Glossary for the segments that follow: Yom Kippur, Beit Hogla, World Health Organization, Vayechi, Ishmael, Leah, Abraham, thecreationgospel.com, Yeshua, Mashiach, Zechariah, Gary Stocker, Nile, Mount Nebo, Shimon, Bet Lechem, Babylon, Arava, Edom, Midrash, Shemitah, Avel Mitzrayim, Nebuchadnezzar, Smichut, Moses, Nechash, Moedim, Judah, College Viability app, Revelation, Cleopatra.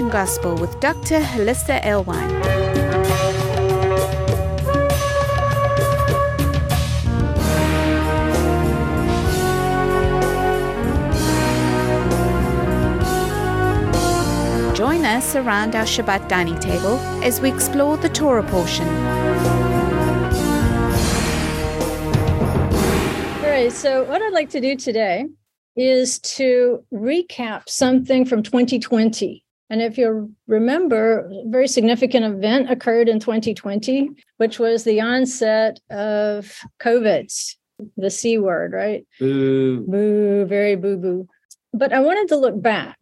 Revelation Gospel with Dr. Halissa Elwine. Join us around our Shabbat dining table as we explore the Torah portion. So what I'd like to do today is to recap something from 2020. And if you remember, a very significant event occurred in 2020, which was the onset of COVID, the C word, right? Boo. Boo, very boo-boo. But I wanted to look back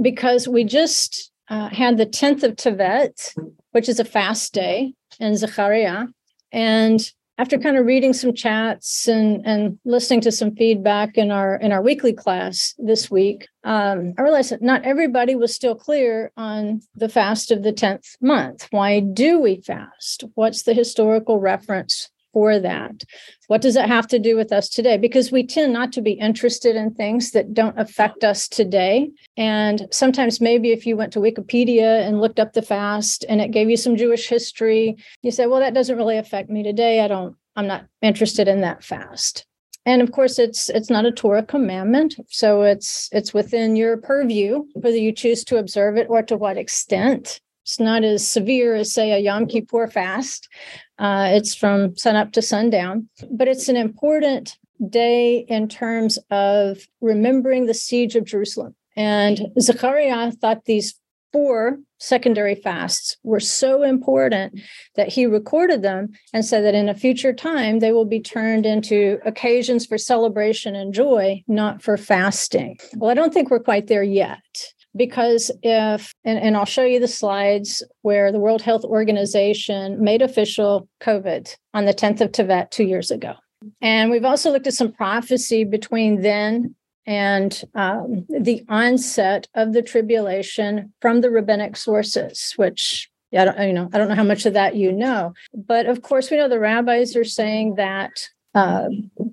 because we just had the 10th of Tevet, which is a fast day in Zechariah. And after kind of reading some chats and listening to some feedback in our weekly class this week, I realized that not everybody was still clear on the fast of the 10th month. Why do we fast? What's the historical reference for that? What does it have to do with us today? Because we tend not to be interested in things that don't affect us today. And sometimes maybe if you went to Wikipedia and looked up the fast and it gave you some Jewish history, you say, well, that doesn't really affect me today. I'm not interested in that fast. And of course, it's not a Torah commandment. So it's within your purview, whether you choose to observe it or to what extent. It's not as severe as, say, a Yom Kippur fast. It's from sunup to sundown. But it's an important day in terms of remembering the siege of Jerusalem. And Zechariah thought these four secondary fasts were so important that he recorded them and said that in a future time, they will be turned into occasions for celebration and joy, not for fasting. Well, I don't think we're quite there yet. Because and I'll show you the slides where the World Health Organization made official COVID on the 10th of Tevet 2 years ago. And we've also looked at some prophecy between then and the onset of the tribulation from the rabbinic sources, which I don't know how much of that you know. But of course, we know the rabbis are saying that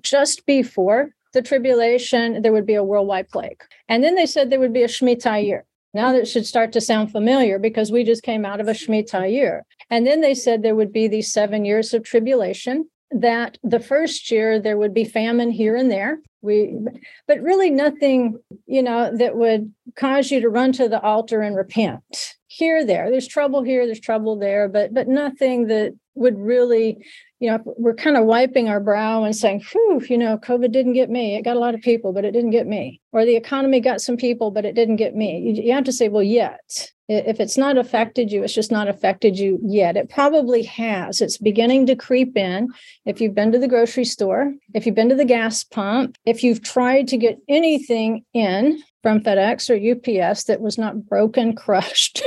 just before the tribulation, there would be a worldwide plague. And then they said there would be a Shemitah year. Now that should start to sound familiar because we just came out of a Shemitah year. And then they said there would be these 7 years of tribulation, that the first year there would be famine here and there. But really nothing, that would cause you to run to the altar and repent. There's trouble here, there's trouble there, but nothing that would really, we're kind of wiping our brow and saying, whew, COVID didn't get me. It got a lot of people, but it didn't get me. Or the economy got some people, but it didn't get me. You have to say, well, yet. If it's not affected you, it's just not affected you yet. It probably has. It's beginning to creep in. If you've been to the grocery store, if you've been to the gas pump, if you've tried to get anything in from FedEx or UPS that was not broken, crushed,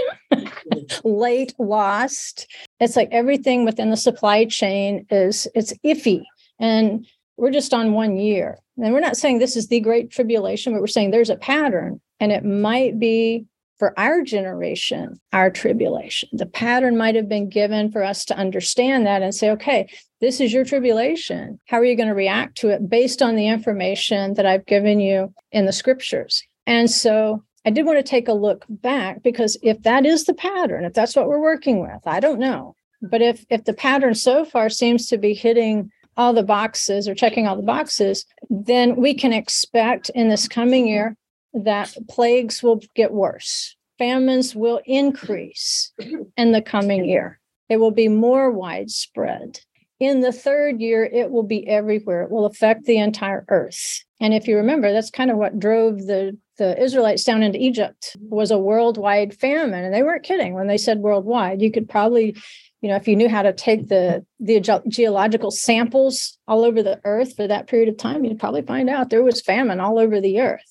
late, lost, it's like everything within the supply chain it's iffy. And we're just on 1 year. And we're not saying this is the Great Tribulation, but we're saying there's a pattern, and it might be for our generation, our tribulation. The pattern might have been given for us to understand that and say, okay, this is your tribulation. How are you going to react to it based on the information that I've given you in the scriptures? And so I did want to take a look back, because if that is the pattern, if that's what we're working with, I don't know. But if the pattern so far seems to be hitting all the boxes or checking all the boxes, then we can expect in this coming year that plagues will get worse. Famines will increase in the coming year. It will be more widespread. In the third year, it will be everywhere. It will affect the entire earth. And if you remember, that's kind of what drove the Israelites down into Egypt, was a worldwide famine. And they weren't kidding when they said worldwide. You could probably, if you knew how to take the geological samples all over the earth for that period of time, you'd probably find out there was famine all over the earth.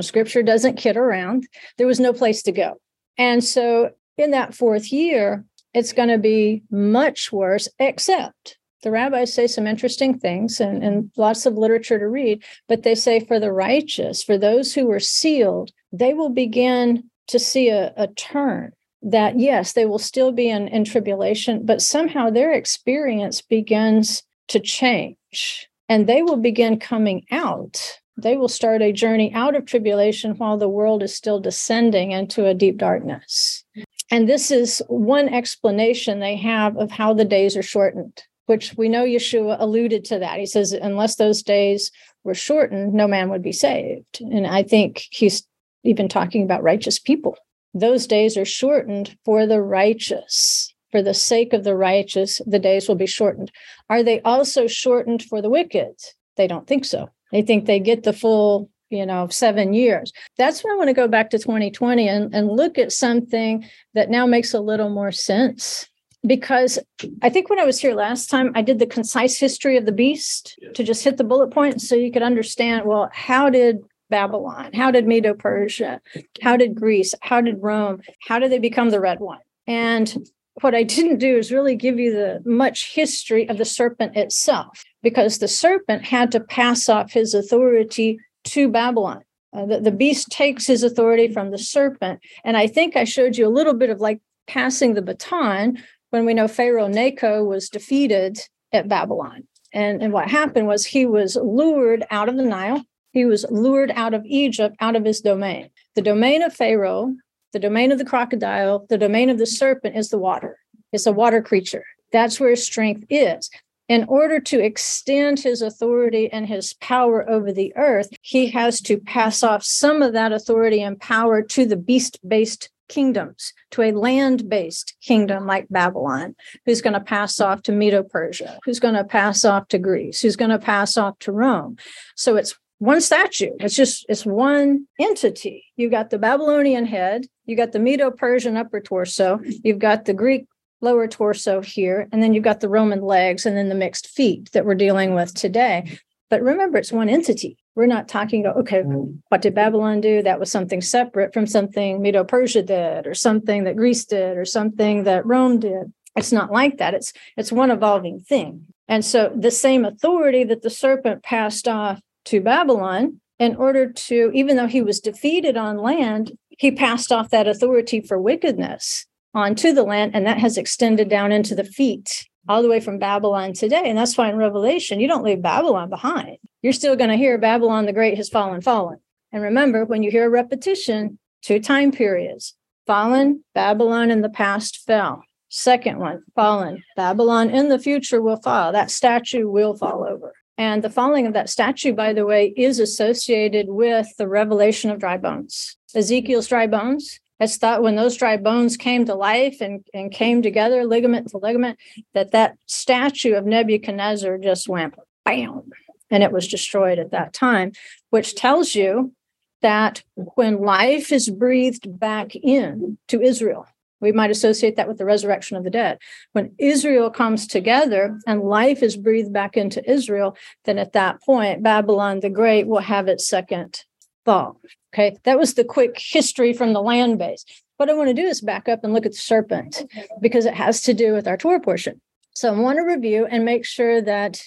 Scripture doesn't kid around. There was no place to go. And so in that fourth year, it's going to be much worse, except the rabbis say some interesting things and lots of literature to read, but they say for the righteous, for those who were sealed, they will begin to see a turn that, yes, they will still be in tribulation, but somehow their experience begins to change and they will begin coming out they will start a journey out of tribulation while the world is still descending into a deep darkness. And this is one explanation they have of how the days are shortened, which we know Yeshua alluded to that. He says, unless those days were shortened, no man would be saved. And I think he's even talking about righteous people. Those days are shortened for the righteous. For the sake of the righteous, the days will be shortened. Are they also shortened for the wicked? They don't think so. They think they get the full, 7 years. That's where I want to go back to 2020 and look at something that now makes a little more sense. Because I think when I was here last time, I did the concise history of the beast to just hit the bullet points so you could understand, well, how did Babylon, how did Medo-Persia, how did Greece, how did Rome, how did they become the red one? And what I didn't do is really give you the much history of the serpent itself, because the serpent had to pass off his authority to Babylon. The beast takes his authority from the serpent. And I think I showed you a little bit of like passing the baton when we know Pharaoh Necho was defeated at Babylon. And what happened was he was lured out of the Nile. He was lured out of Egypt, out of his domain. The domain of Pharaoh, the domain of the crocodile, the domain of the serpent is the water. It's a water creature. That's where his strength is. In order to extend his authority and his power over the earth, he has to pass off some of that authority and power to the beast-based kingdoms, to a land-based kingdom like Babylon, who's going to pass off to Medo-Persia, who's going to pass off to Greece, who's going to pass off to Rome. So it's one statue. It's one entity. You've got the Babylonian head. You've got the Medo-Persian upper torso. You've got the Greek lower torso here. And then you've got the Roman legs and then the mixed feet that we're dealing with today. But remember, it's one entity. We're not talking about, okay, what did Babylon do? That was something separate from something Medo-Persia did or something that Greece did or something that Rome did. It's not like that. It's one evolving thing. And so the same authority that the serpent passed off to Babylon, in order to, even though he was defeated on land, he passed off that authority for wickedness onto the land, and that has extended down into the feet, all the way from Babylon today. And that's why in Revelation, you don't leave Babylon behind. You're still going to hear Babylon the Great has fallen, fallen. And remember, when you hear a repetition, two time periods, fallen, Babylon in the past fell. Second one, fallen, Babylon in the future will fall. That statue will fall over. And the falling of that statue, by the way, is associated with the revelation of dry bones. Ezekiel's dry bones, it's thought when those dry bones came to life and came together, ligament to ligament, that statue of Nebuchadnezzar just went, bam, and it was destroyed at that time, which tells you that when life is breathed back in to Israel, we might associate that with the resurrection of the dead. When Israel comes together and life is breathed back into Israel, then at that point, Babylon the Great will have its second fall. Okay, that was the quick history from the land base. What I want to do is back up and look at the serpent because it has to do with our Torah portion. So I want to review and make sure that,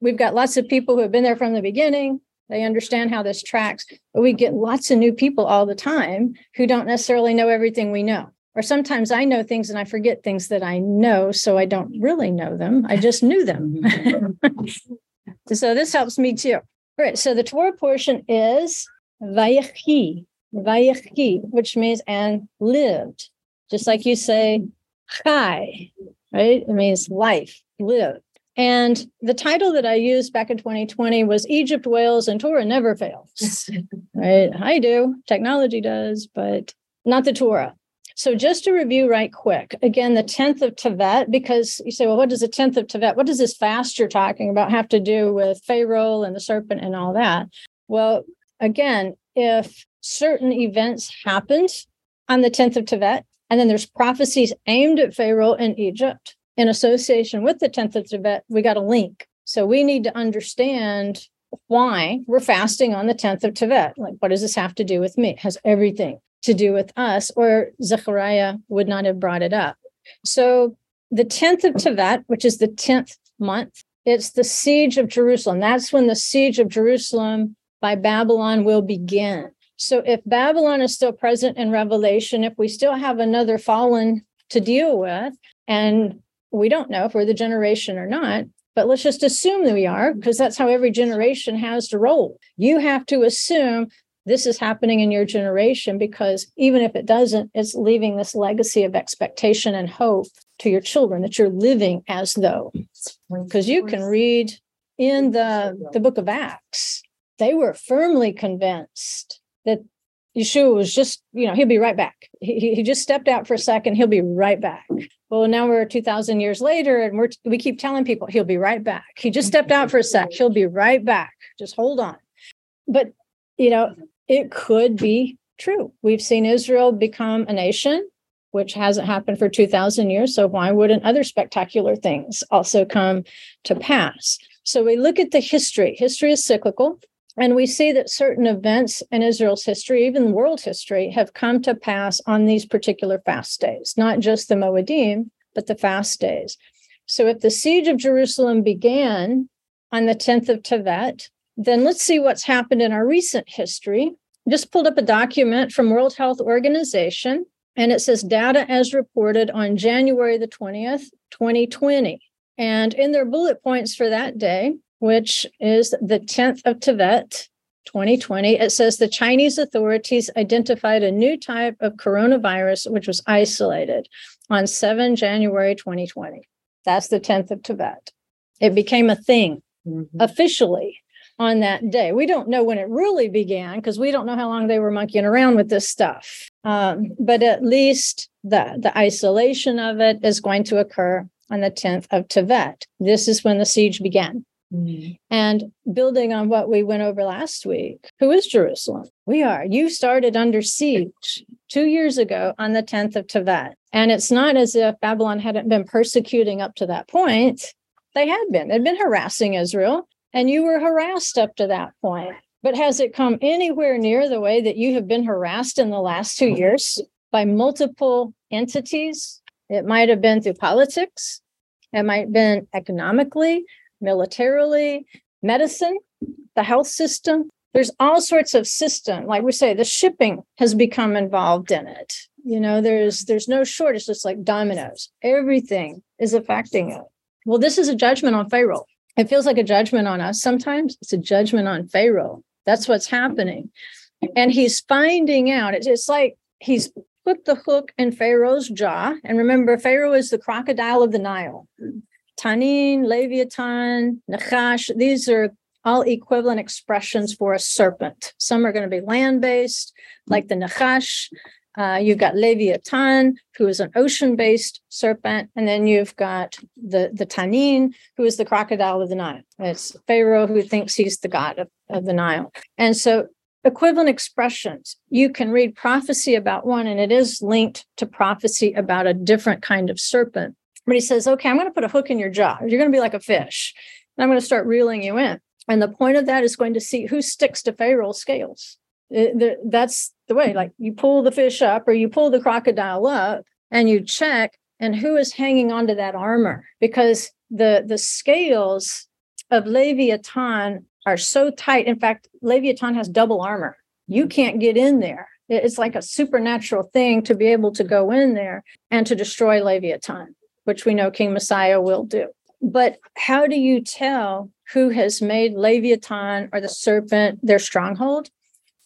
we've got lots of people who have been there from the beginning. They understand how this tracks, but we get lots of new people all the time who don't necessarily know everything we know. Or sometimes I know things and I forget things that I know, so I don't really know them. I just knew them. So this helps me too. All right, so the Torah portion is Vayechi, which means and lived. Just like you say, Chai, right? It means life, lived. And the title that I used back in 2020 was Egypt Wails and Torah Never Fails. Right? I do. Technology does, but not the Torah. So just to review right quick, again, the 10th of Tevet, because you say, well, what does the 10th of Tevet, what does this fast you're talking about have to do with Pharaoh and the serpent and all that? Well, again, if certain events happened on the 10th of Tevet, and then there's prophecies aimed at Pharaoh in Egypt in association with the 10th of Tevet, we got a link. So we need to understand why we're fasting on the 10th of Tevet. Like, what does this have to do with me? It has everything to do with us, or Zechariah would not have brought it up. So the 10th of Tevet, which is the 10th month, it's the siege of Jerusalem. That's when the siege of Jerusalem by Babylon will begin. So if Babylon is still present in Revelation, if we still have another fallen to deal with, and we don't know if we're the generation or not, but let's just assume that we are, because that's how every generation has to roll. You have to assume this is happening in your generation, because even if it doesn't, it's leaving this legacy of expectation and hope to your children that you're living as though. Because you can read in the book of Acts, they were firmly convinced that Yeshua was just, he'll be right back. He just stepped out for a second. He'll be right back. Well, now we're 2,000 years later, and we keep telling people he'll be right back. He just stepped out for a sec. He'll be right back. Just hold on. But, it could be true. We've seen Israel become a nation, which hasn't happened for 2,000 years. So why wouldn't other spectacular things also come to pass? So we look at the history. History is cyclical. And we see that certain events in Israel's history, even world history, have come to pass on these particular fast days, not just the Moedim, but the fast days. So if the siege of Jerusalem began on the 10th of Tevet, then let's see what's happened in our recent history. Just pulled up a document from World Health Organization, and it says data as reported on January the 20th, 2020. And in their bullet points for that day, which is the 10th of Tevet, 2020. It says the Chinese authorities identified a new type of coronavirus, which was isolated on 7 January 2020. That's the 10th of Tevet. It became a thing officially on that day. We don't know when it really began, because we don't know how long they were monkeying around with this stuff. But at least the isolation of it is going to occur on the 10th of Tevet. This is when the siege began. And building on what we went over last week, who is Jerusalem? We are. You started under siege 2 years ago on the 10th of Tevet. And it's not as if Babylon hadn't been persecuting up to that point. They had been. They'd been harassing Israel, and you were harassed up to that point. But has it come anywhere near the way that you have been harassed in the last 2 years by multiple entities? It might have been through politics. It might have been economically, militarily, medicine, the health system. There's all sorts of system. Like we say, the shipping has become involved in it. There's no shortage. It's just like dominoes. Everything is affecting it. Well, this is a judgment on Pharaoh. It feels like a judgment on us sometimes. It's a judgment on Pharaoh. That's what's happening. And he's finding out. It's like he's put the hook in Pharaoh's jaw. And remember, Pharaoh is the crocodile of the Nile. Tanin, Leviathan, Nechash, these are all equivalent expressions for a serpent. Some are going to be land-based, like the Nechash. You've got Leviathan, who is an ocean-based serpent. And then you've got the Tanin, who is the crocodile of the Nile. It's Pharaoh who thinks he's the god of the Nile. And so equivalent expressions. You can read prophecy about one, and it is linked to prophecy about a different kind of serpent. But he says, okay, I'm going to put a hook in your jaw. You're going to be like a fish. And I'm going to start reeling you in. And the point of that is going to see who sticks to Pharaoh's scales. That's the way, like you pull the fish up or you pull the crocodile up and you check and who is hanging onto that armor. Because the scales of Leviathan are so tight. In fact, Leviathan has double armor. You can't get in there. It's like a supernatural thing to be able to go in there and to destroy Leviathan, which we know King Messiah will do. But how do you tell who has made Leviathan or the serpent their stronghold?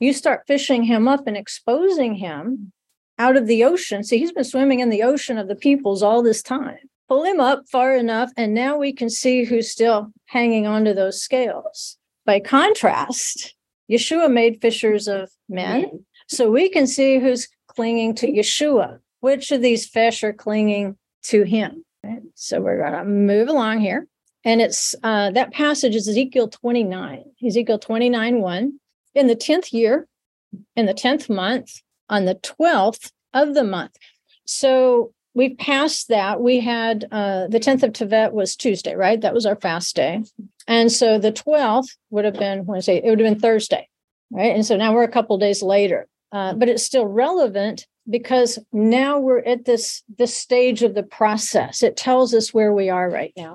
You start fishing him up and exposing him out of the ocean. See, he's been swimming in the ocean of the peoples all this time. Pull him up far enough, and now we can see who's still hanging onto those scales. By contrast, Yeshua made fishers of men, so we can see who's clinging to Yeshua. Which of these fish are clinging to him? Right? So we're going to move along here. And it's that passage is Ezekiel 29. Ezekiel 29, 1. In the 10th year, in the 10th month, on the 12th of the month. So we've passed that. We had the 10th of Tevet was Tuesday, right? That was our fast day. And so the 12th would have been Wednesday. It would have been Thursday, right? And so now we're a couple days later. But it's still relevant, because now we're at this stage of the process. It tells us where we are right now.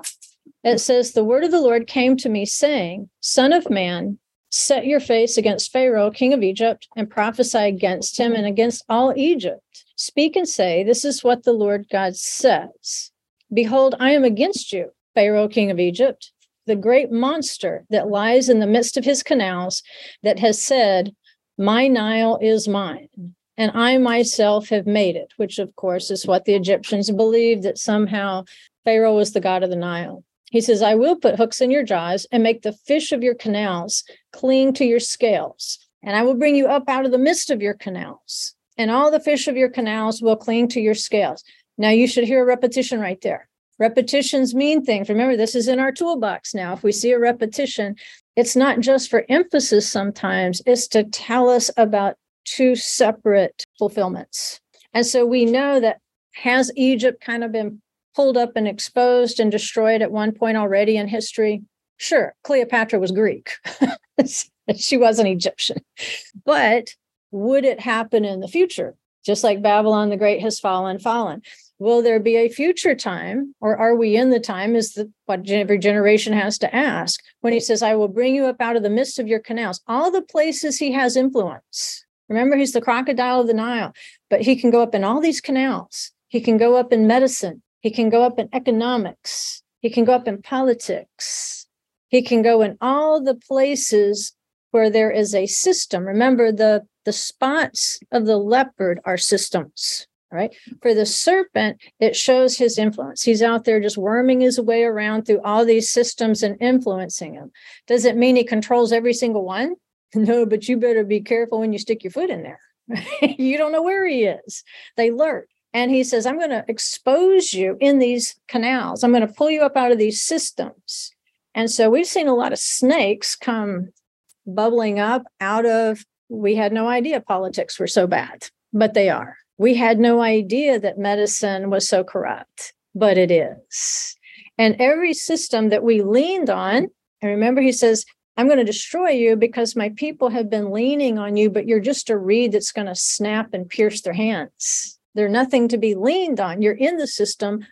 It says, the word of the Lord came to me saying, Son of man, set your face against Pharaoh, king of Egypt, and prophesy against him and against all Egypt. Speak and say, this is what the Lord God says. Behold, I am against you Pharaoh, king of Egypt, the great monster that lies in the midst of his canals, that has said, my Nile is mine, and I myself have made it, which, of course, is what the Egyptians believed, that somehow Pharaoh was the god of the Nile. He says, I will put hooks in your jaws and make the fish of your canals cling to your scales, and I will bring you up out of the midst of your canals, and all the fish of your canals will cling to your scales. Now, you should hear a repetition right there. Repetitions mean things. Remember, this is in our toolbox now. If we see a repetition, it's not just for emphasis sometimes, it's to tell us about two separate fulfillments. And so we know that has Egypt kind of been pulled up and exposed and destroyed at one point already in history? Sure, Cleopatra was Greek. She wasn't Egyptian. But would it happen in the future? Just like Babylon the Great has fallen. Will there be a future time, or are we in the time, is what every generation has to ask, when he says, I will bring you up out of the midst of your canals, all the places he has influence. Remember, he's the crocodile of the Nile, but he can go up in all these canals. He can go up in medicine. He can go up in economics. He can go up in politics. He can go in all the places where there is a system. Remember, the spots of the leopard are systems. Right? For the serpent, it shows his influence. He's out there just worming his way around through all these systems and influencing them. Does it mean he controls every single one? No, but you better be careful when you stick your foot in there. You don't know where he is. They lurk. And he says, I'm going to expose you in these canals. I'm going to pull you up out of these systems. And so we've seen a lot of snakes come bubbling up out of, we had no idea politics were so bad, but they are. We had no idea that medicine was so corrupt, but it is. And every system that we leaned on, and remember, he says, I'm going to destroy you because my people have been leaning on you, but you're just a reed that's going to snap and pierce their hands. They're nothing to be leaned on. You're in the system,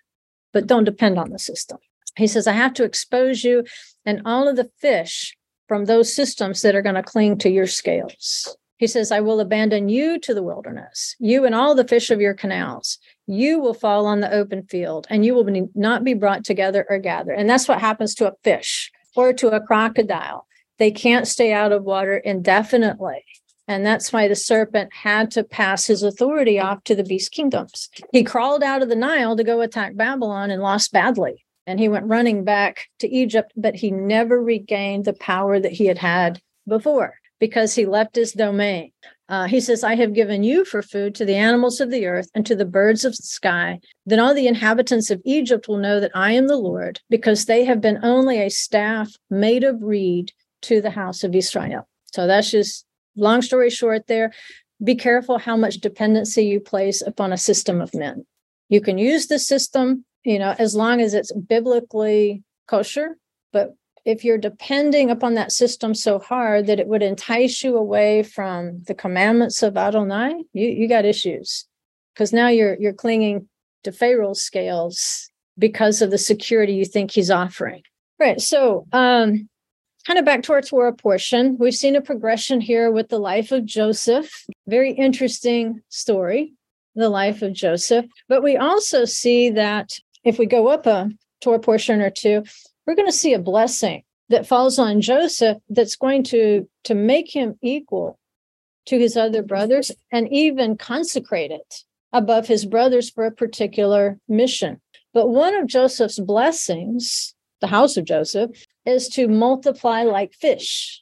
but don't depend on the system. He says, I have to expose you and all of the fish from those systems that are going to cling to your scales. He says, I will abandon you to the wilderness, you and all the fish of your canals. You will fall on the open field, and you will not be brought together or gathered. And that's what happens to a fish or to a crocodile. They can't stay out of water indefinitely. And that's why the serpent had to pass his authority off to the beast kingdoms. He crawled out of the Nile to go attack Babylon and lost badly. And he went running back to Egypt, but he never regained the power that he had had before, because he left his domain. He says, I have given you for food to the animals of the earth and to the birds of the sky. Then all the inhabitants of Egypt will know that I am the Lord, because they have been only a staff made of reed to the house of Israel. So that's just, long story short there, be careful how much dependency you place upon a system of men. You can use the system, as long as it's biblically kosher, but if you're depending upon that system so hard that it would entice you away from the commandments of Adonai, you got issues, because now you're clinging to Pharaoh's scales because of the security you think he's offering. Right. So kind of back to our Torah portion. We've seen a progression here with the life of Joseph. Very interesting story, the life of Joseph. But we also see that if we go up a Torah portion or two, we're going to see a blessing that falls on Joseph that's going to make him equal to his other brothers and even consecrated above his brothers for a particular mission. But one of Joseph's blessings, the house of Joseph, is to multiply like fish.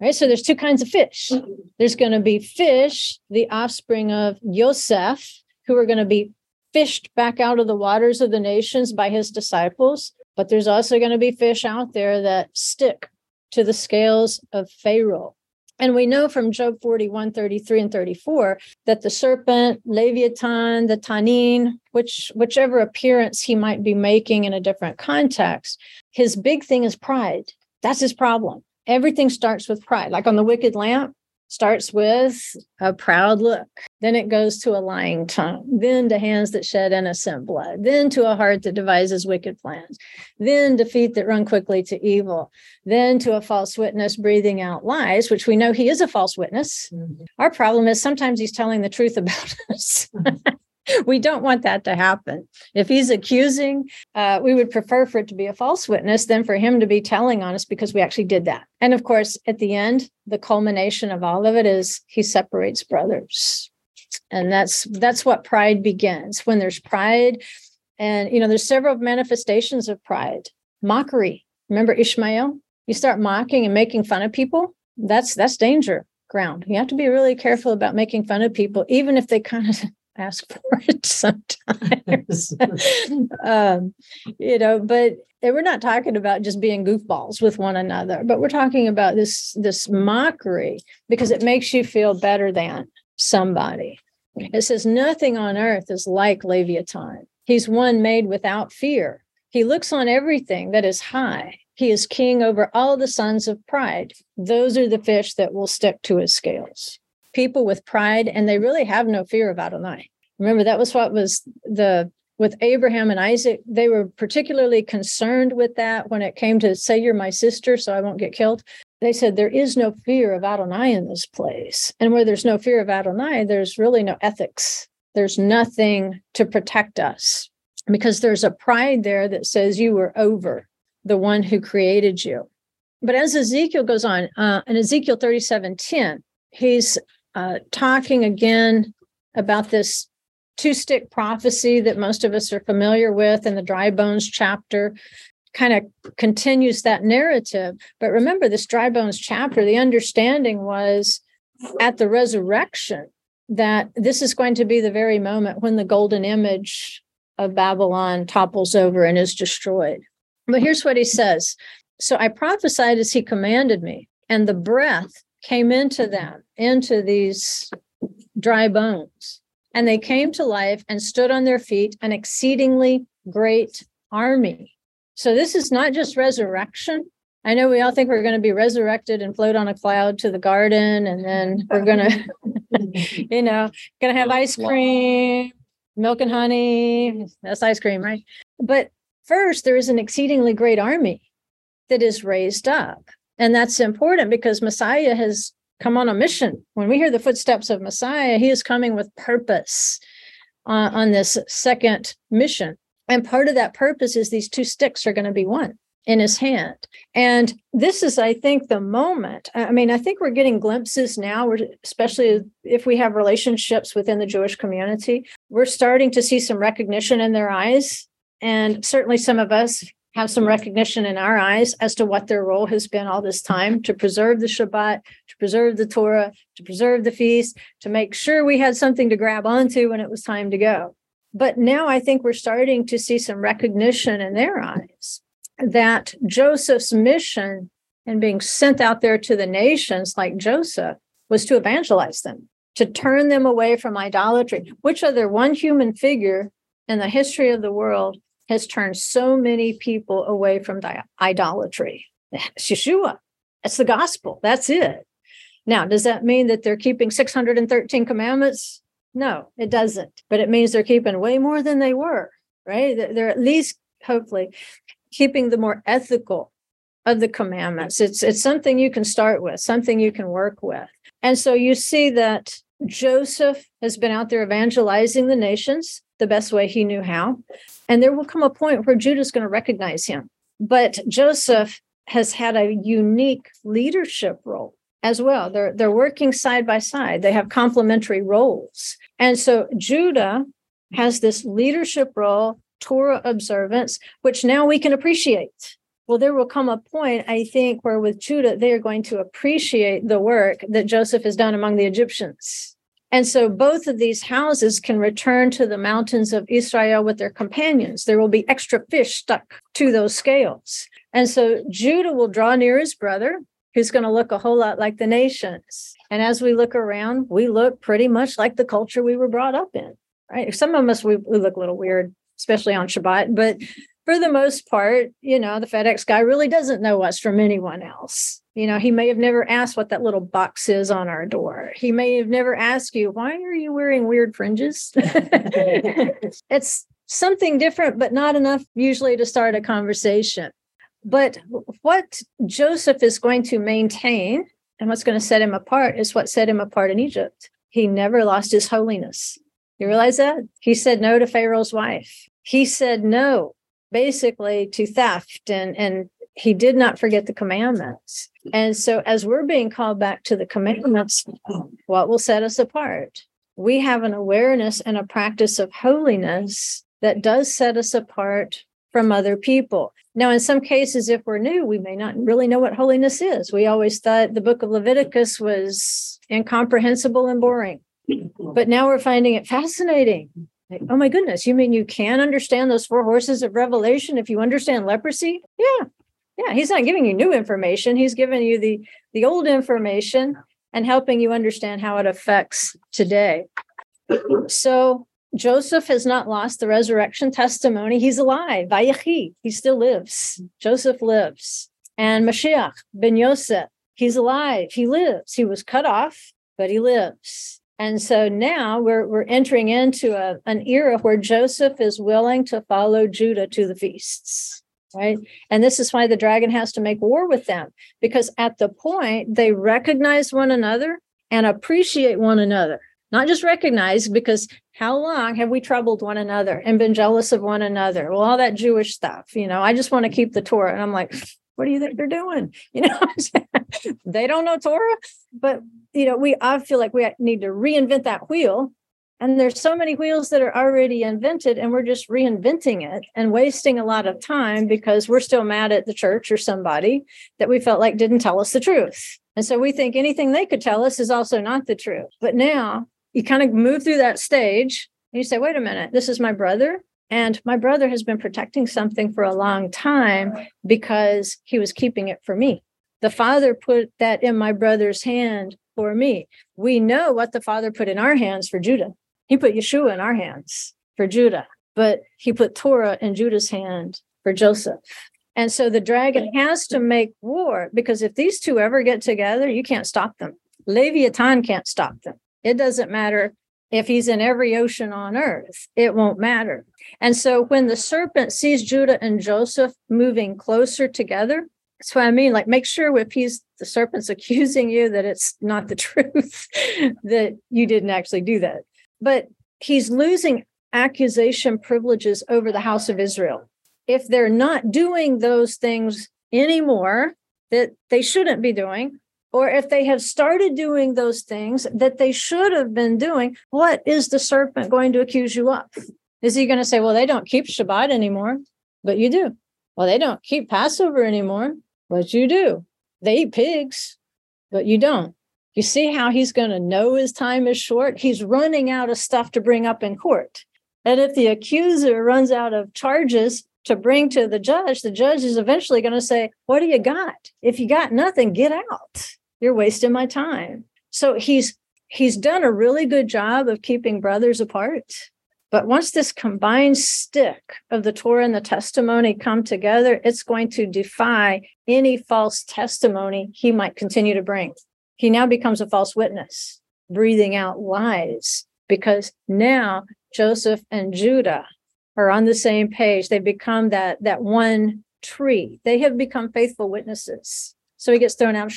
Right? So there's two kinds of fish. There's going to be fish, the offspring of Yosef, who are going to be fished back out of the waters of the nations by his disciples. But there's also going to be fish out there that stick to the scales of Pharaoh. And we know from Job 41, 33, and 34 that the serpent, Leviathan, the Tanin, whichever appearance he might be making in a different context, his big thing is pride. That's his problem. Everything starts with pride. Like on the wicked lamp, starts with a proud look. Then it goes to a lying tongue, then to hands that shed innocent blood, then to a heart that devises wicked plans, then to feet that run quickly to evil, then to a false witness breathing out lies, which we know he is a false witness. Mm-hmm. Our problem is sometimes he's telling the truth about us. We don't want that to happen. If he's accusing, we would prefer for it to be a false witness than for him to be telling on us because we actually did that. And of course, at the end, the culmination of all of it is he separates brothers. And that's what pride begins. When there's pride, and, you know, there's several manifestations of pride. Mockery. Remember Ishmael? You start mocking and making fun of people. That's danger ground. You have to be really careful about making fun of people, even if they kind of ask for it sometimes. You know, but we're not talking about just being goofballs with one another, but we're talking about this mockery because it makes you feel better than somebody. It says nothing on earth is like Leviathan. He's one made without fear. He looks on everything that is high. He is king over all the sons of pride. Those are the fish that will stick to his scales. People with pride, and they really have no fear of Adonai. Remember, that was what was with Abraham and Isaac. They were particularly concerned with that when it came to, say, you're my sister, so I won't get killed. They said, there is no fear of Adonai in this place. And where there's no fear of Adonai, there's really no ethics. There's nothing to protect us because there's a pride there that says you were over the one who created you. But as Ezekiel goes on, in Ezekiel 37:10, he's talking again about this two-stick prophecy that most of us are familiar with in the dry bones chapter, kind of continues that narrative. But remember, this dry bones chapter, the understanding was at the resurrection that this is going to be the very moment when the golden image of Babylon topples over and is destroyed. But here's what he says. So I prophesied as he commanded me, and the breath came into them, into these dry bones. And they came to life and stood on their feet, an exceedingly great army. So this is not just resurrection. I know we all think we're going to be resurrected and float on a cloud to the garden. And then we're going to, you know, going to have ice cream, milk and honey. That's ice cream, right? But first, there is an exceedingly great army that is raised up. And that's important because Messiah has come on a mission. When we hear the footsteps of Messiah, he is coming with purpose on this second mission. And part of that purpose is these two sticks are going to be one in his hand. And this is, I think, the moment. I mean, I think we're getting glimpses now, especially if we have relationships within the Jewish community. We're starting to see some recognition in their eyes. And certainly some of us have some recognition in our eyes as to what their role has been all this time, to preserve the Shabbat, to preserve the Torah, to preserve the feast, to make sure we had something to grab onto when it was time to go. But now I think we're starting to see some recognition in their eyes that Joseph's mission and being sent out there to the nations like Joseph was to evangelize them, to turn them away from idolatry, which other one human figure in the history of the world has turned so many people away from idolatry. It's Yeshua. It's the gospel. That's it. Now, does that mean that they're keeping 613 commandments? No, it doesn't. But it means they're keeping way more than they were, right? They're at least, hopefully, keeping the more ethical of the commandments. It's something you can start with, something you can work with. And so you see that Joseph has been out there evangelizing the nations the best way he knew how. And there will come a point where Judah's going to recognize him. But Joseph has had a unique leadership role as well. They're working side by side. They have complementary roles. And so Judah has this leadership role, Torah observance, which now we can appreciate. Well, there will come a point, I think, where with Judah, they are going to appreciate the work that Joseph has done among the Egyptians. And so both of these houses can return to the mountains of Israel with their companions. There will be extra fish stuck to those scales. And so Judah will draw near his brother, who's going to look a whole lot like the nations. And as we look around, we look pretty much like the culture we were brought up in, right? Some of us, we look a little weird, especially on Shabbat. But for the most part, you know, the FedEx guy really doesn't know us from anyone else. You know, he may have never asked what that little box is on our door. He may have never asked you, why are you wearing weird fringes? It's something different, but not enough usually to start a conversation. But what Joseph is going to maintain and what's going to set him apart is what set him apart in Egypt. He never lost his holiness. You realize that? He said no to Pharaoh's wife. He said no, basically, to theft, and he did not forget the commandments. And so as we're being called back to the commandments, what will set us apart? We have an awareness and a practice of holiness that does set us apart from other people. Now, in some cases, if we're new, we may not really know what holiness is. We always thought the book of Leviticus was incomprehensible and boring, but now we're finding it fascinating. Like, oh my goodness, you mean you can understand those four horses of Revelation if you understand leprosy? Yeah, he's not giving you new information. He's giving you the old information and helping you understand how it affects today. So Joseph has not lost the resurrection testimony. He's alive. Vayechi, he still lives. Joseph lives. And Mashiach ben Yosef, he's alive. He lives. He was cut off, but he lives. And so now we're entering into an era where Joseph is willing to follow Judah to the feasts. Right. And this is why the dragon has to make war with them, because at the point they recognize one another and appreciate one another, not just recognize, because how long have we troubled one another and been jealous of one another? Well, all that Jewish stuff, you know, I just want to keep the Torah. And I'm like, what do you think they're doing? You know, they don't know Torah. But, you know, I feel like we need to reinvent that wheel. And there's so many wheels that are already invented, and we're just reinventing it and wasting a lot of time because we're still mad at the church or somebody that we felt like didn't tell us the truth. And so we think anything they could tell us is also not the truth. But now you kind of move through that stage and you say, wait a minute, this is my brother. And my brother has been protecting something for a long time because he was keeping it for me. The Father put that in my brother's hand for me. We know what the Father put in our hands for Judah. He put Yeshua in our hands for Judah, but he put Torah in Judah's hand for Joseph. And so the dragon has to make war, because if these two ever get together, you can't stop them. Leviathan can't stop them. It doesn't matter if he's in every ocean on earth. It won't matter. And so when the serpent sees Judah and Joseph moving closer together, that's what I mean. Like, make sure if the serpent's accusing you that it's not the truth, that you didn't actually do that. But he's losing accusation privileges over the house of Israel. If they're not doing those things anymore that they shouldn't be doing, or if they have started doing those things that they should have been doing, what is the serpent going to accuse you of? Is he going to say, well, they don't keep Shabbat anymore, but you do? Well, they don't keep Passover anymore, but you do. They eat pigs, but you don't. You see how he's going to know his time is short? He's running out of stuff to bring up in court. And if the accuser runs out of charges to bring to the judge is eventually going to say, what do you got? If you got nothing, get out. You're wasting my time. So he's done a really good job of keeping brothers apart. But once this combined stick of the Torah and the testimony come together, it's going to defy any false testimony he might continue to bring. He now becomes a false witness, breathing out lies, because now Joseph and Judah are on the same page. They become that one tree. They have become faithful witnesses. So he gets thrown out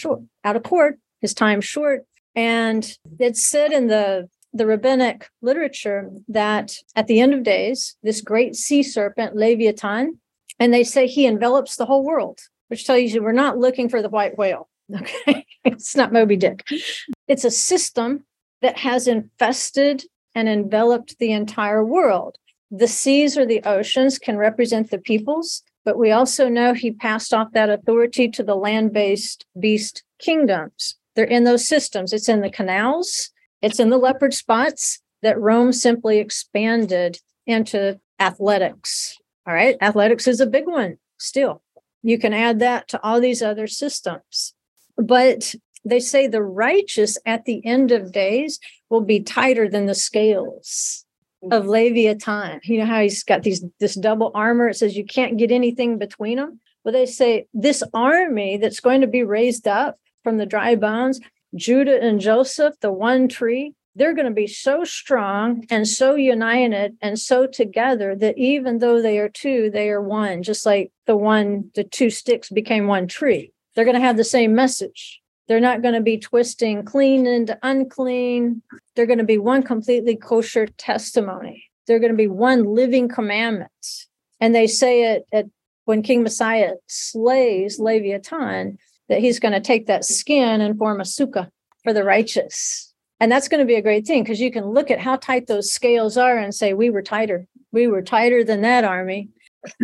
of court, his time's short. And it's said in the rabbinic literature that at the end of days, this great sea serpent, Leviathan, and they say he envelops the whole world, which tells you we're not looking for the white whale. Okay, it's not Moby Dick. It's a system that has infested and enveloped the entire world. The seas or the oceans can represent the peoples, but we also know he passed off that authority to the land-based beast kingdoms. They're in those systems. It's in the canals. It's in the leopard spots that Rome simply expanded into athletics. All right, athletics is a big one still. You can add that to all these other systems. But they say the righteous at the end of days will be tighter than the scales of Leviathan. You know how he's got this double armor. It says you can't get anything between them. Well, they say this army that's going to be raised up from the dry bones, Judah and Joseph, the one tree, they're going to be so strong and so united and so together that even though they are two, they are one, just like the two sticks became one tree. They're going to have the same message. They're not going to be twisting clean into unclean. They're going to be one completely kosher testimony. They're going to be one living commandment. And they say it at, when King Messiah slays Leviathan, that he's going to take that skin and form a sukkah for the righteous. And that's going to be a great thing because you can look at how tight those scales are and say, we were tighter. We were tighter than that army.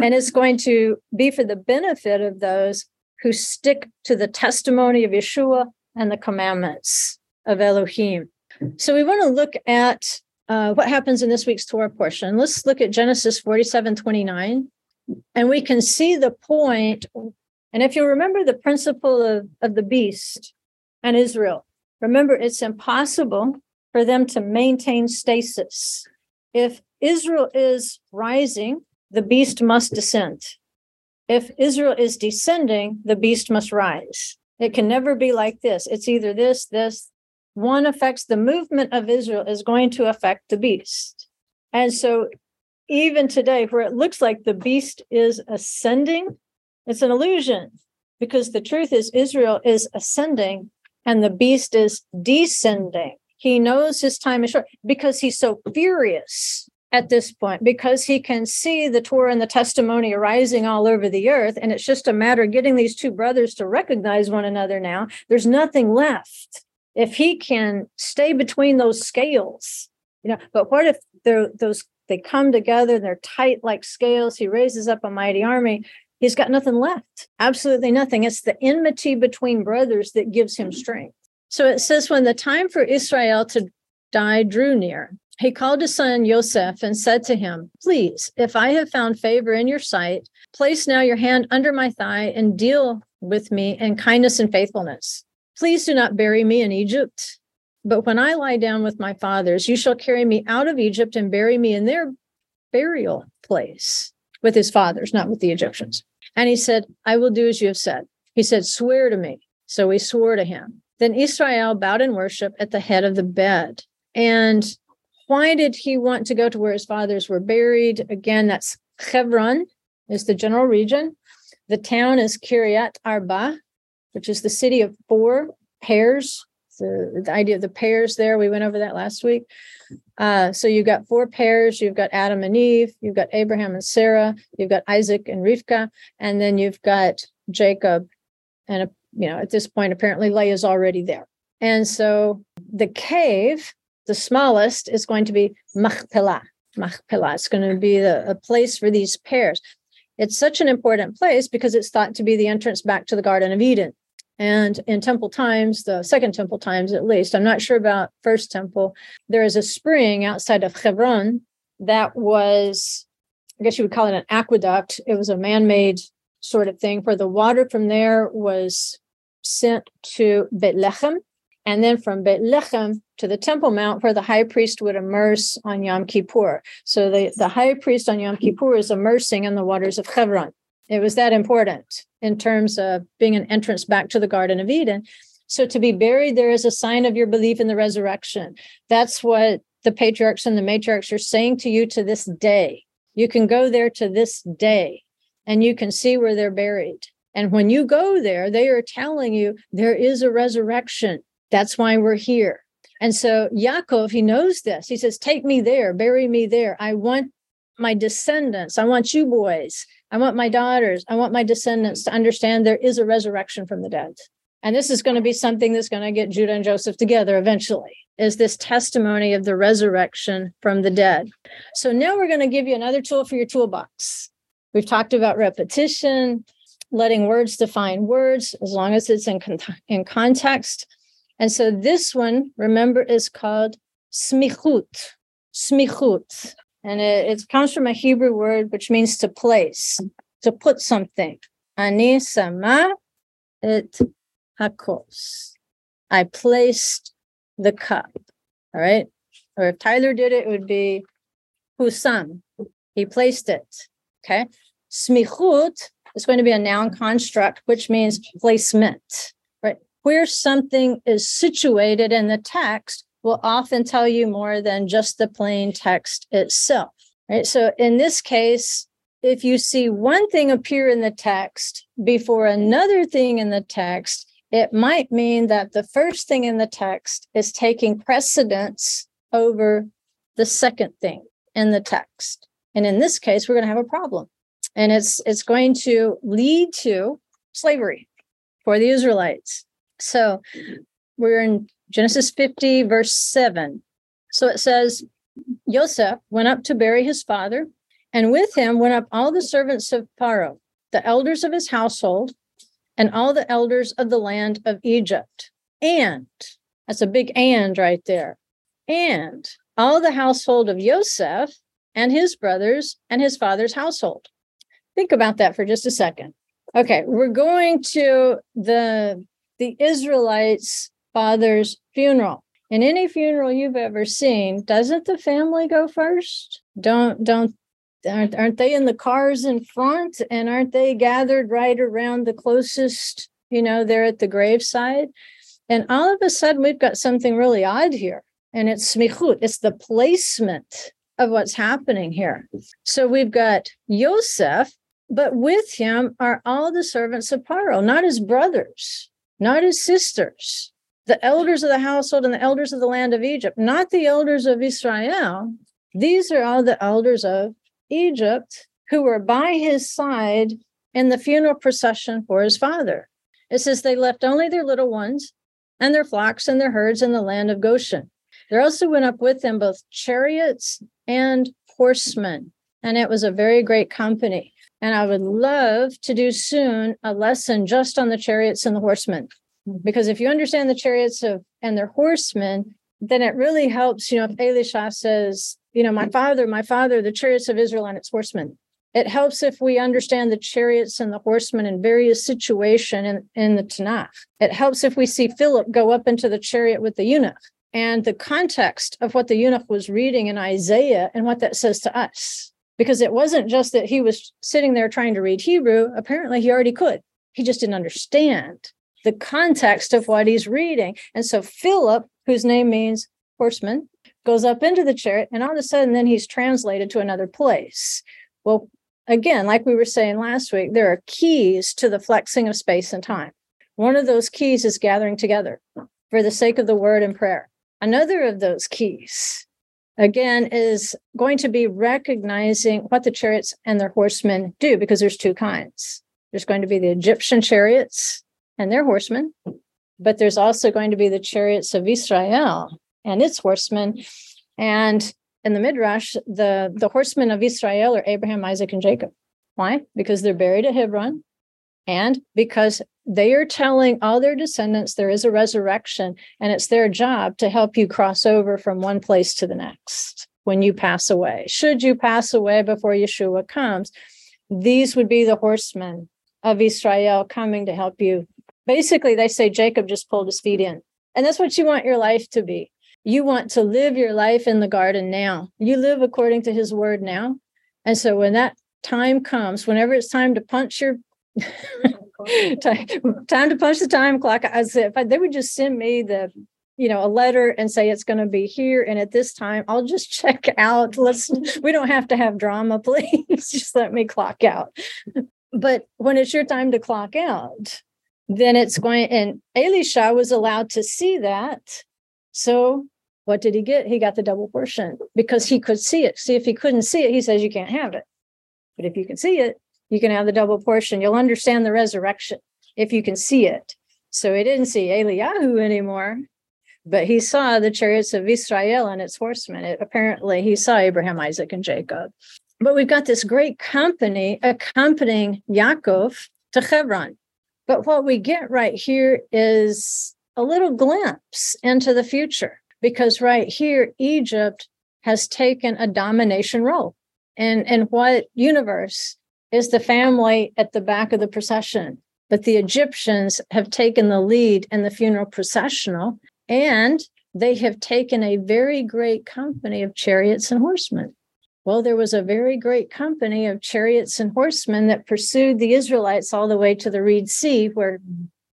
And it's going to be for the benefit of those who stick to the testimony of Yeshua and the commandments of Elohim. So we want to look at what happens in this week's Torah portion. Let's look at Genesis 47:29, and we can see the point. And if you remember the principle of the beast and Israel, remember it's impossible for them to maintain stasis. If Israel is rising, the beast must descend. If Israel is descending, the beast must rise. It can never be like this. It's either this, this. One affects the movement of Israel is going to affect the beast. And so even today, where it looks like the beast is ascending, it's an illusion because the truth is Israel is ascending and the beast is descending. He knows his time is short because he's so furious at this point, because he can see the Torah and the testimony arising all over the earth. And it's just a matter of getting these two brothers to recognize one another now. There's nothing left. If he can stay between those scales, you know, but what if they come together and they're tight like scales? He raises up a mighty army. He's got nothing left. Absolutely nothing. It's the enmity between brothers that gives him strength. So it says, when the time for Israel to die drew near, he called his son Joseph and said to him, please, if I have found favor in your sight, place now your hand under my thigh and deal with me in kindness and faithfulness. Please do not bury me in Egypt, but when I lie down with my fathers, you shall carry me out of Egypt and bury me in their burial place with his fathers, not with the Egyptians. And he said, I will do as you have said. He said, swear to me. So he swore to him. Then Israel bowed in worship at the head of the bed. And why did he want to go to where his fathers were buried? Again, that's Hebron is the general region. The town is Kiryat Arba, which is the city of 4 pairs. The idea of the pairs there, we went over that last week. So you've got 4 pairs. You've got Adam and Eve. You've got Abraham and Sarah. You've got Isaac and Rivka. And then you've got Jacob. And, you know, at this point, apparently Leah is already there. And so the cave, the smallest, is going to be Machpelah. Machpelah. It's going to be a place for these pairs. It's such an important place because it's thought to be the entrance back to the Garden of Eden. And in temple times, the second temple times at least, I'm not sure about first temple, there is a spring outside of Hebron that was, I guess you would call it an aqueduct. It was a man-made sort of thing where the water from there was sent to Bet Lechem, and then from Bet Lechem to the Temple Mount where the high priest would immerse on Yom Kippur. So the high priest on Yom Kippur is immersing in the waters of Hebron. It was that important in terms of being an entrance back to the Garden of Eden. So to be buried there is a sign of your belief in the resurrection. That's what the patriarchs and the matriarchs are saying to you to this day. You can go there to this day and you can see where they're buried. And when you go there, they are telling you there is a resurrection. That's why we're here. And so Yaakov, he knows this. He says, take me there, bury me there. I want my descendants. I want you boys. I want my daughters. I want my descendants to understand there is a resurrection from the dead. And this is going to be something that's going to get Judah and Joseph together eventually, is this testimony of the resurrection from the dead. So now we're going to give you another tool for your toolbox. We've talked about repetition, letting words define words, as long as it's in context. And so this one, remember, is called smichut. Smichut. And it comes from a Hebrew word, which means to place, to put something. Ani sama et hakos. I placed the cup. All right. Or if Tyler did it, it would be husam. He placed it. Okay. Smichut is going to be a noun construct, which means placement, right? Where something is situated in the text will often tell you more than just the plain text itself, right? So in this case, if you see one thing appear in the text before another thing in the text, it might mean that the first thing in the text is taking precedence over the second thing in the text. And in this case, we're going to have a problem. And it's going to lead to slavery for the Israelites. So we're in Genesis 50, verse 7. So it says, Joseph went up to bury his father, and with him went up all the servants of Pharaoh, the elders of his household, and all the elders of the land of Egypt. And, that's a big and right there, and all the household of Joseph and his brothers and his father's household. Think about that for just a second. Okay, we're going to the Israelites' father's funeral. In any funeral you've ever seen, doesn't the family go first? Aren't they in the cars in front? And aren't they gathered right around the closest, they're at the graveside? And all of a sudden, we've got something really odd here. And it's smichut. It's the placement of what's happening here. So we've got Yosef, but with him are all the servants of Pharaoh, not his brothers, not his sisters, the elders of the household and the elders of the land of Egypt, not the elders of Israel. These are all the elders of Egypt who were by his side in the funeral procession for his father. It says they left only their little ones and their flocks and their herds in the land of Goshen. There also went up with them both chariots and horsemen, and it was a very great company. And I would love to do soon a lesson just on the chariots and the horsemen, because if you understand the chariots and their horsemen, then it really helps, if Elisha says, my father, the chariots of Israel and its horsemen. It helps if we understand the chariots and the horsemen in various situations in the Tanakh. It helps if we see Philip go up into the chariot with the eunuch and the context of what the eunuch was reading in Isaiah and what that says to us. Because it wasn't just that he was sitting there trying to read Hebrew. Apparently, he already could. He just didn't understand the context of what he's reading. And so Philip, whose name means horseman, goes up into the chariot, and all of a sudden, then he's translated to another place. Well, again, like we were saying last week, there are keys to the flexing of space and time. One of those keys is gathering together for the sake of the word and prayer. Another of those keys, again, is going to be recognizing what the chariots and their horsemen do, because there's two kinds. There's going to be the Egyptian chariots and their horsemen, but there's also going to be the chariots of Israel and its horsemen. And in the Midrash, the horsemen of Israel are Abraham, Isaac, and Jacob. Why? Because they're buried at Hebron, and because they are telling all their descendants there is a resurrection, and it's their job to help you cross over from one place to the next when you pass away. Should you pass away before Yeshua comes, these would be the horsemen of Israel coming to help you. Basically, they say Jacob just pulled his feet in. And that's what you want your life to be. You want to live your life in the garden now. You live according to his word now. And so when that time comes, whenever it's time to punch your time to punch the time clock, I said, they would just send me a letter and say it's going to be here. And at this time, I'll just check out. We don't have to have drama, please. Just let me clock out. But when it's your time to clock out, then it's going, and Elisha was allowed to see that. So what did he get? He got the double portion because he could see it. See, if he couldn't see it, he says, you can't have it. But if you can see it, you can have the double portion. You'll understand the resurrection if you can see it. So he didn't see Eliyahu anymore, but he saw the chariots of Israel and its horsemen. Apparently, he saw Abraham, Isaac, and Jacob. But we've got this great company accompanying Yaakov to Hebron. But what we get right here is a little glimpse into the future, because right here, Egypt has taken a domination role. And what universe is the family at the back of the procession? But the Egyptians have taken the lead in the funeral processional, and they have taken a very great company of chariots and horsemen. Well, there was a very great company of chariots and horsemen that pursued the Israelites all the way to the Red Sea, where,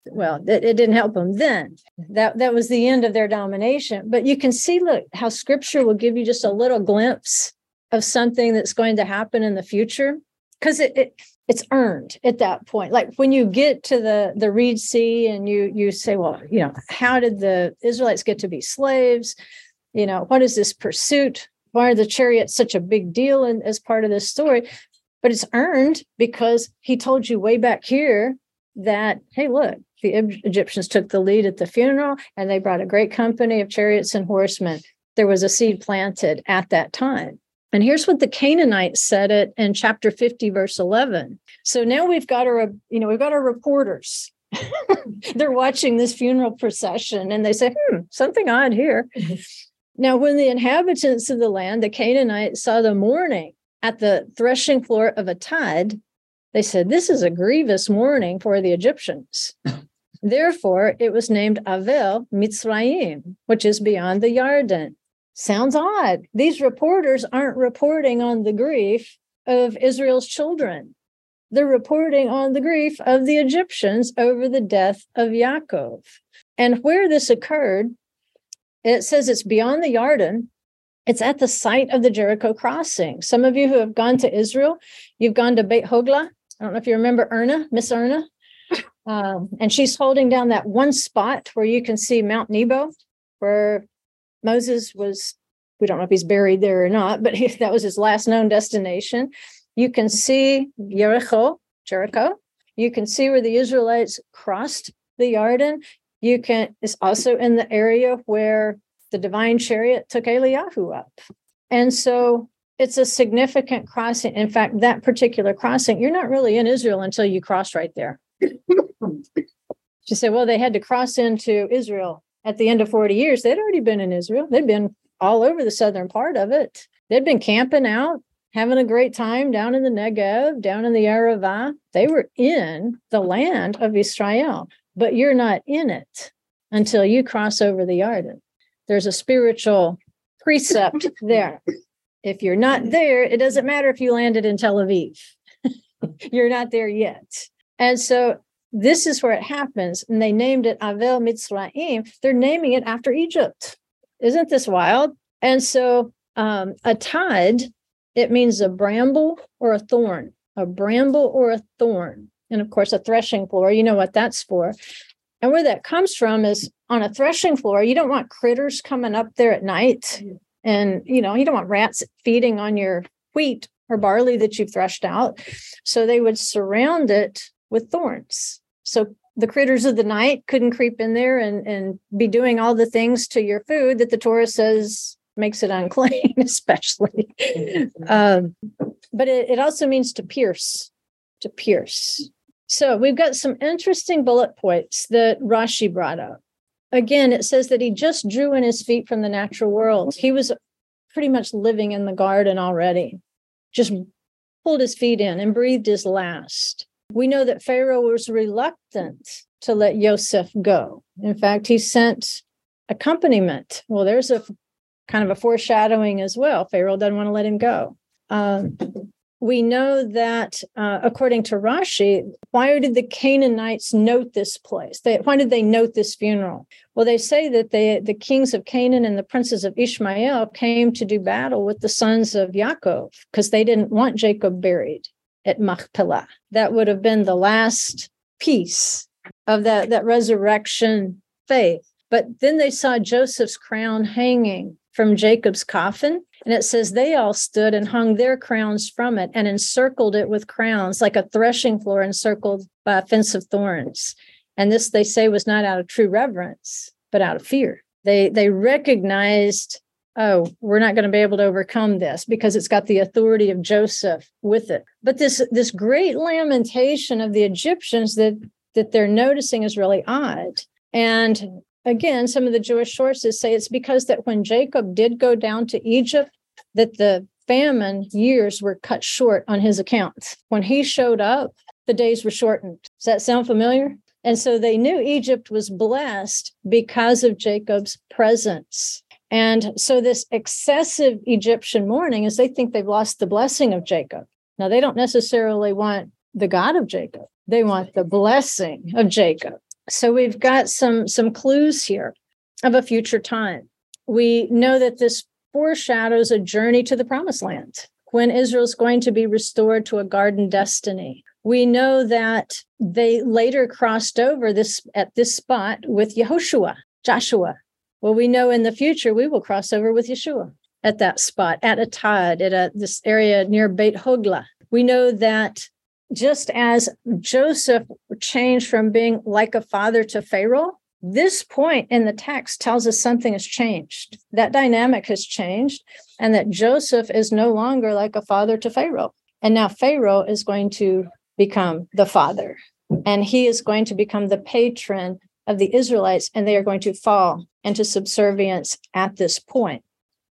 well, it didn't help them then. That was the end of their domination. But you can see, look, how Scripture will give you just a little glimpse of something that's going to happen in the future. Because it's earned at that point. Like when you get to the Reed Sea and you say, well, you know, how did the Israelites get to be slaves? You know, what is this pursuit? Why are the chariots such a big deal as part of this story? But it's earned because he told you way back here that, hey, look, the Egyptians took the lead at the funeral and they brought a great company of chariots and horsemen. There was a seed planted at that time. And here's what the Canaanites said it in chapter 50, verse 11. So now we've got our reporters. They're watching this funeral procession and they say, something odd here. Now, when the inhabitants of the land, the Canaanites, saw the mourning at the threshing floor of Atad, they said, this is a grievous mourning for the Egyptians. Therefore, it was named Avel Mitzrayim, which is beyond the Yarden. Sounds odd. These reporters aren't reporting on the grief of Israel's children. They're reporting on the grief of the Egyptians over the death of Yaakov. And where this occurred, it says it's beyond the Yarden. It's at the site of the Jericho crossing. Some of you who have gone to Israel, you've gone to Beit Hogla. I don't know if you remember Erna, Miss Erna. And she's holding down that one spot where you can see Mount Nebo, where Moses was, we don't know if he's buried there or not, but that was his last known destination. You can see Jericho. You can see where the Israelites crossed the Yarden. It's also in the area where the divine chariot took Eliyahu up. And so it's a significant crossing. In fact, that particular crossing, you're not really in Israel until you cross right there. She said, well, they had to cross into Israel at the end of 40 years. They'd already been in Israel. They'd been all over the southern part of it. They'd been camping out, having a great time down in the Negev, down in the Arava. They were in the land of Israel, but you're not in it until you cross over the Yarden. There's a spiritual precept there. If you're not there, it doesn't matter if you landed in Tel Aviv. You're not there yet. And so this is where it happens. And they named it Avel Mitzrayim. They're naming it after Egypt. Isn't this wild? And so Atad, it means a bramble or a thorn, a bramble or a thorn. And of course, a threshing floor, you know what that's for. And where that comes from is on a threshing floor, you don't want critters coming up there at night. And, you know, you don't want rats feeding on your wheat or barley that you've threshed out. So they would surround it with thorns. So the critters of the night couldn't creep in there and be doing all the things to your food that the Torah says makes it unclean, especially. But it also means to pierce, to pierce. So we've got some interesting bullet points that Rashi brought up. Again, it says that he just drew in his feet from the natural world. He was pretty much living in the garden already, just pulled his feet in and breathed his last. We know that Pharaoh was reluctant to let Joseph go. In fact, he sent accompaniment. Well, there's a kind of a foreshadowing as well. Pharaoh doesn't want to let him go. We know that, according to Rashi, why did the Canaanites note this place? Why did they note this funeral? Well, they say that the kings of Canaan and the princes of Ishmael came to do battle with the sons of Yaakov because they didn't want Jacob buried at Machpelah. That would have been the last piece of that resurrection faith. But then they saw Joseph's crown hanging from Jacob's coffin. And it says they all stood and hung their crowns from it and encircled it with crowns like a threshing floor encircled by a fence of thorns. And this, they say, was not out of true reverence, but out of fear. They recognized, oh, we're not going to be able to overcome this because it's got the authority of Joseph with it. But this great lamentation of the Egyptians that they're noticing is really odd. And again, some of the Jewish sources say it's because that when Jacob did go down to Egypt, that the famine years were cut short on his account. When he showed up, the days were shortened. Does that sound familiar? And so they knew Egypt was blessed because of Jacob's presence. And so this excessive Egyptian mourning is they think they've lost the blessing of Jacob. Now, they don't necessarily want the God of Jacob. They want the blessing of Jacob. So we've got some clues here of a future time. We know that this foreshadows a journey to the promised land when Israel's going to be restored to a garden destiny, We know that they later crossed over at this spot with Joshua. Well, we know in the future we will cross over with Yeshua at that spot, at Atad, this area near Beit Hogla. We know that just as Joseph changed from being like a father to Pharaoh, this point in the text tells us something has changed. That dynamic has changed, and that Joseph is no longer like a father to Pharaoh. And now Pharaoh is going to become the father, and he is going to become the patron of the Israelites, and they are going to fall into subservience at this point.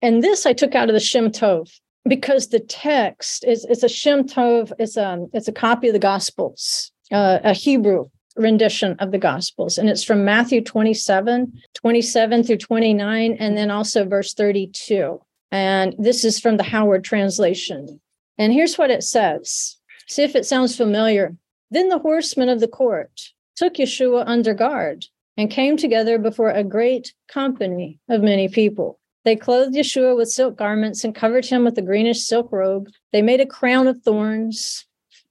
And this I took out of the Shem Tov, because the text is a Shem Tov, it's a copy of the Gospels, a Hebrew rendition of the Gospels. And it's from Matthew 27 through 29, and then also verse 32. And this is from the Howard translation. And here's what it says. See if it sounds familiar. Then the horsemen of the court took Yeshua under guard and came together before a great company of many people. They clothed Yeshua with silk garments and covered him with a greenish silk robe. They made a crown of thorns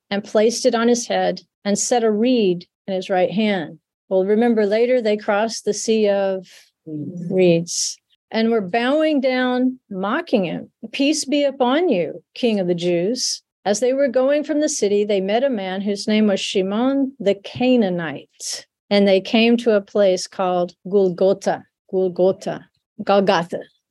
and placed it on his head and set a reed in his right hand. Well, remember later they crossed the sea of reeds and were bowing down, mocking him. Peace be upon you, King of the Jews. As they were going from the city, they met a man whose name was Shimon the Canaanite, and they came to a place called Golgotha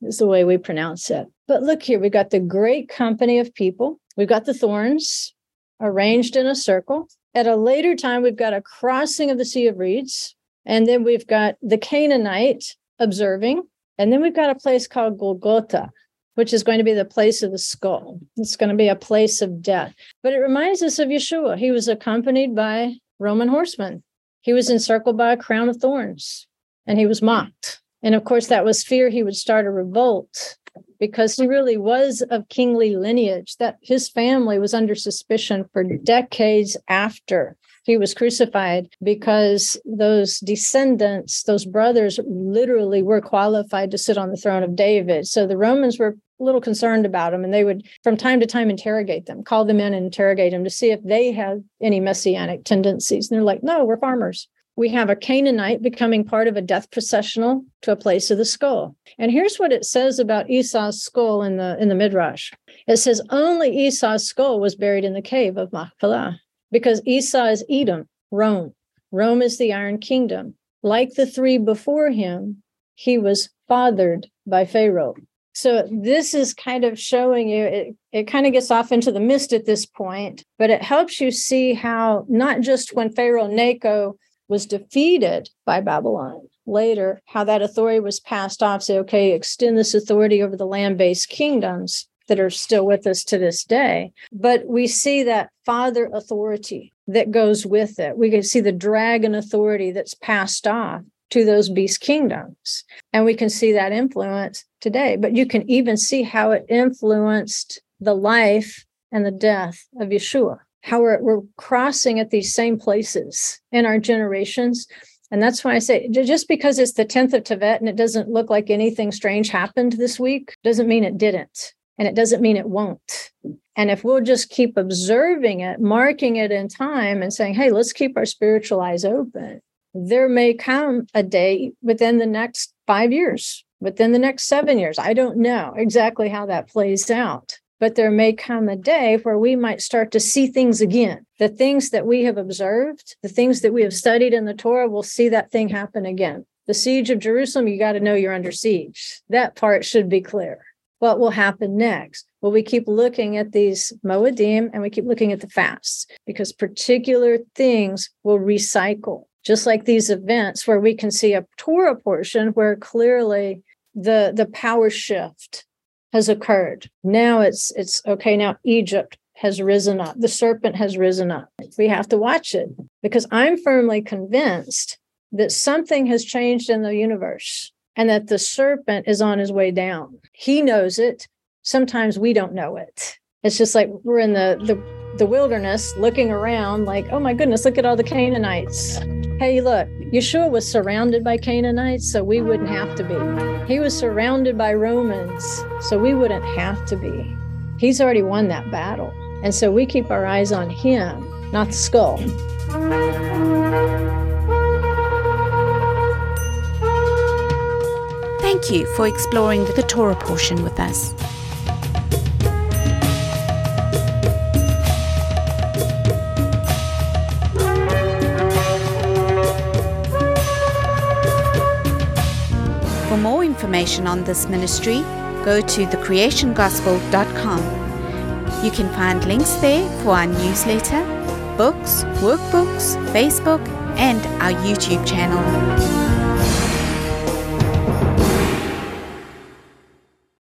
is the way we pronounce it. But look here, we've got the great company of people. We've got the thorns arranged in a circle. At a later time, we've got a crossing of the Sea of Reeds, and then we've got the Canaanite observing, and then we've got a place called Golgotha, which is going to be the place of the skull. It's going to be a place of death. But it reminds us of Yeshua. He was accompanied by Roman horsemen. He was encircled by a crown of thorns, and he was mocked. And of course, that was fear he would start a revolt, because he really was of kingly lineage, that his family was under suspicion for decades after he was crucified, because those descendants, those brothers, literally were qualified to sit on the throne of David. So the Romans were a little concerned about him, and they would, from time to time, interrogate them, call them in and interrogate them to see if they had any messianic tendencies. And they're like, no, we're farmers. We have a Canaanite becoming part of a death processional to a place of the skull. And here's what it says about Esau's skull in the Midrash. It says only Esau's skull was buried in the cave of Machpelah, because Esau is Edom, Rome. Rome is the Iron Kingdom. Like the three before him, he was fathered by Pharaoh. So this is kind of showing you, it kind of gets off into the mist at this point, but it helps you see how not just when Pharaoh Necho was defeated by Babylon later, how that authority was passed off. Say, okay, extend this authority over the land-based kingdoms that are still with us to this day. But we see that father authority that goes with it. We can see the dragon authority that's passed off to those beast kingdoms. And we can see that influence today. But you can even see how it influenced the life and the death of Yeshua. How we're crossing at these same places in our generations. And that's why I say, just because it's the 10th of Tevet and it doesn't look like anything strange happened this week, doesn't mean it didn't. And it doesn't mean it won't. And if we'll just keep observing it, marking it in time and saying, hey, let's keep our spiritual eyes open. There may come a day within the next 5 years, within the next 7 years. I don't know exactly how that plays out. But there may come a day where we might start to see things again. The things that we have observed, the things that we have studied in the Torah, we'll see that thing happen again. The siege of Jerusalem, you got to know you're under siege. That part should be clear. What will happen next? Well, we keep looking at these Moedim and we keep looking at the fasts, because particular things will recycle. Just like these events where we can see a Torah portion where clearly the power shift has occurred. Now it's okay, now Egypt has risen up. The serpent has risen up. We have to watch it, because I'm firmly convinced that something has changed in the universe and that the serpent is on his way down. He knows it. Sometimes we don't know it. It's just like we're in the wilderness looking around like, oh my goodness, look at all the Canaanites. Hey, look, Yeshua was surrounded by Canaanites, so we wouldn't have to be. He was surrounded by Romans, so we wouldn't have to be. He's already won that battle. And so we keep our eyes on him not the skull. Thank you for exploring the Torah portion with us. For more information on this ministry, go to thecreationgospel.com. You can find links there for our newsletter, books, workbooks, Facebook, and our YouTube channel.